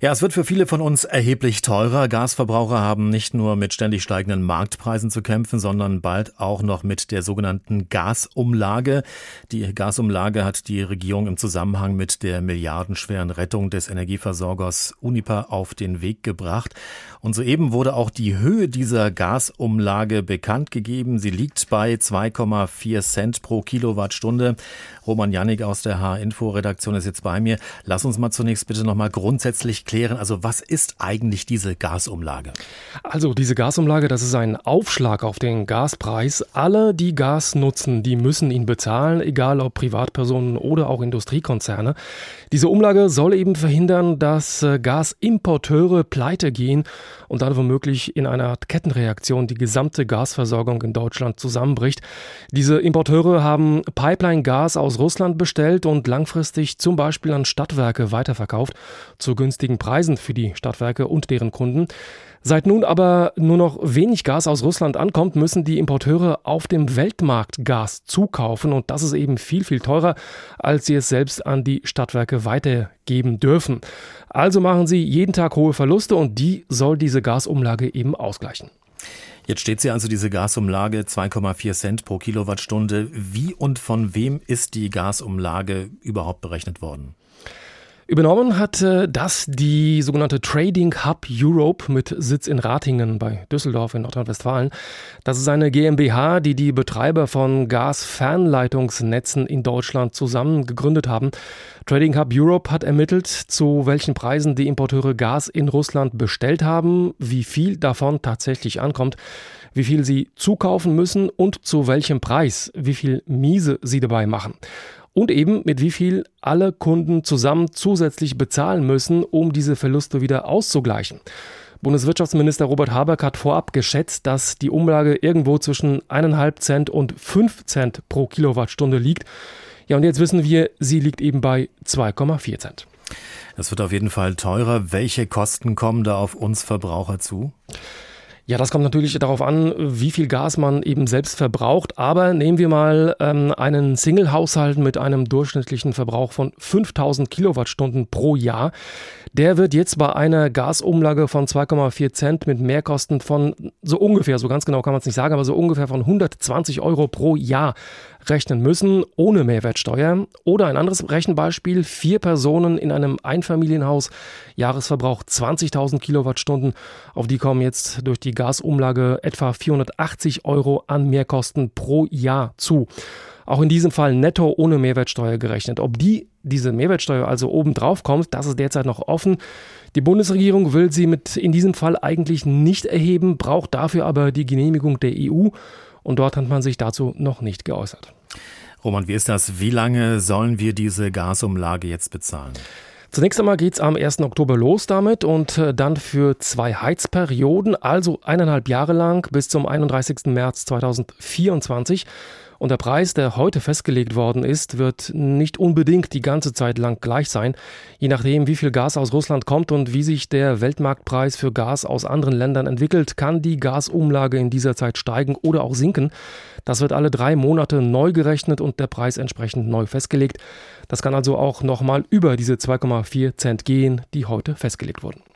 Ja, es wird für viele von uns erheblich teurer. Gasverbraucher haben nicht nur mit ständig steigenden Marktpreisen zu kämpfen, sondern bald auch noch mit der sogenannten Gasumlage. Die Gasumlage hat die Regierung im Zusammenhang mit der milliardenschweren Rettung des Energieversorgers Uniper auf den Weg gebracht. Und soeben wurde auch die Höhe dieser Gasumlage bekannt gegeben. Sie liegt bei 2,4 Cent pro Kilowattstunde. Roman Jannik aus der H-Info-Redaktion ist jetzt bei mir. Lass uns mal zunächst bitte nochmal grundsätzlich klären, also was ist eigentlich diese Gasumlage? Also diese Gasumlage, das ist ein Aufschlag auf den Gaspreis. Alle, die Gas nutzen, die müssen ihn bezahlen, egal ob Privatpersonen oder auch Industriekonzerne. Diese Umlage soll eben verhindern, dass Gasimporteure pleite gehen und dann womöglich in einer Art Kettenreaktion die gesamte Gasversorgung in Deutschland zusammenbricht. Diese Importeure haben Pipeline-Gas aus Russland bestellt und langfristig zum Beispiel an Stadtwerke weiterverkauft, zu günstigen Preisen für die Stadtwerke und deren Kunden. Seit nun aber nur noch wenig Gas aus Russland ankommt, müssen die Importeure auf dem Weltmarkt Gas zukaufen und das ist eben viel, viel teurer, als sie es selbst an die Stadtwerke weitergeben dürfen. Also machen sie jeden Tag hohe Verluste und die soll diese Gasumlage eben ausgleichen. Jetzt steht sie also, diese Gasumlage, 2,4 Cent pro Kilowattstunde. Wie und von wem ist die Gasumlage überhaupt berechnet worden? Übernommen hat das die sogenannte Trading Hub Europe mit Sitz in Ratingen bei Düsseldorf in Nordrhein-Westfalen. Das ist eine GmbH, die die Betreiber von Gasfernleitungsnetzen in Deutschland zusammen gegründet haben. Trading Hub Europe hat ermittelt, zu welchen Preisen die Importeure Gas in Russland bestellt haben, wie viel davon tatsächlich ankommt, wie viel sie zukaufen müssen und zu welchem Preis, wie viel Miese sie dabei machen. Und eben mit wie viel alle Kunden zusammen zusätzlich bezahlen müssen, um diese Verluste wieder auszugleichen. Bundeswirtschaftsminister Robert Habeck hat vorab geschätzt, dass die Umlage irgendwo zwischen 1,5 Cent und 5 Cent pro Kilowattstunde liegt. Ja, und jetzt wissen wir, sie liegt eben bei 2,4 Cent. Es wird auf jeden Fall teurer. Welche Kosten kommen da auf uns Verbraucher zu? Ja, das kommt natürlich darauf an, wie viel Gas man eben selbst verbraucht. Aber nehmen wir mal einen Single-Haushalt mit einem durchschnittlichen Verbrauch von 5000 Kilowattstunden pro Jahr. Der wird jetzt bei einer Gasumlage von 2,4 Cent mit Mehrkosten von so ungefähr, so ganz genau kann man es nicht sagen, aber so ungefähr von 120 Euro pro Jahr rechnen müssen, ohne Mehrwertsteuer. Oder ein anderes Rechenbeispiel, 4 Personen in einem Einfamilienhaus, Jahresverbrauch 20.000 Kilowattstunden. Auf die kommen jetzt durch die Gasumlage etwa 480 Euro an Mehrkosten pro Jahr zu. Auch in diesem Fall netto ohne Mehrwertsteuer gerechnet. Ob diese Mehrwertsteuer also obendrauf kommt, das ist derzeit noch offen. Die Bundesregierung will sie in diesem Fall eigentlich nicht erheben, braucht dafür aber die Genehmigung der EU. Und dort hat man sich dazu noch nicht geäußert. Roman, wie ist das? Wie lange sollen wir diese Gasumlage jetzt bezahlen? Zunächst einmal geht es am 1. Oktober los damit und dann für 2 Heizperioden, also 1,5 Jahre lang bis zum 31. März 2024. Und der Preis, der heute festgelegt worden ist, wird nicht unbedingt die ganze Zeit lang gleich sein. Je nachdem, wie viel Gas aus Russland kommt und wie sich der Weltmarktpreis für Gas aus anderen Ländern entwickelt, kann die Gasumlage in dieser Zeit steigen oder auch sinken. Das wird alle 3 Monate neu gerechnet und der Preis entsprechend neu festgelegt. Das kann also auch nochmal über diese 2,4 Cent gehen, die heute festgelegt wurden.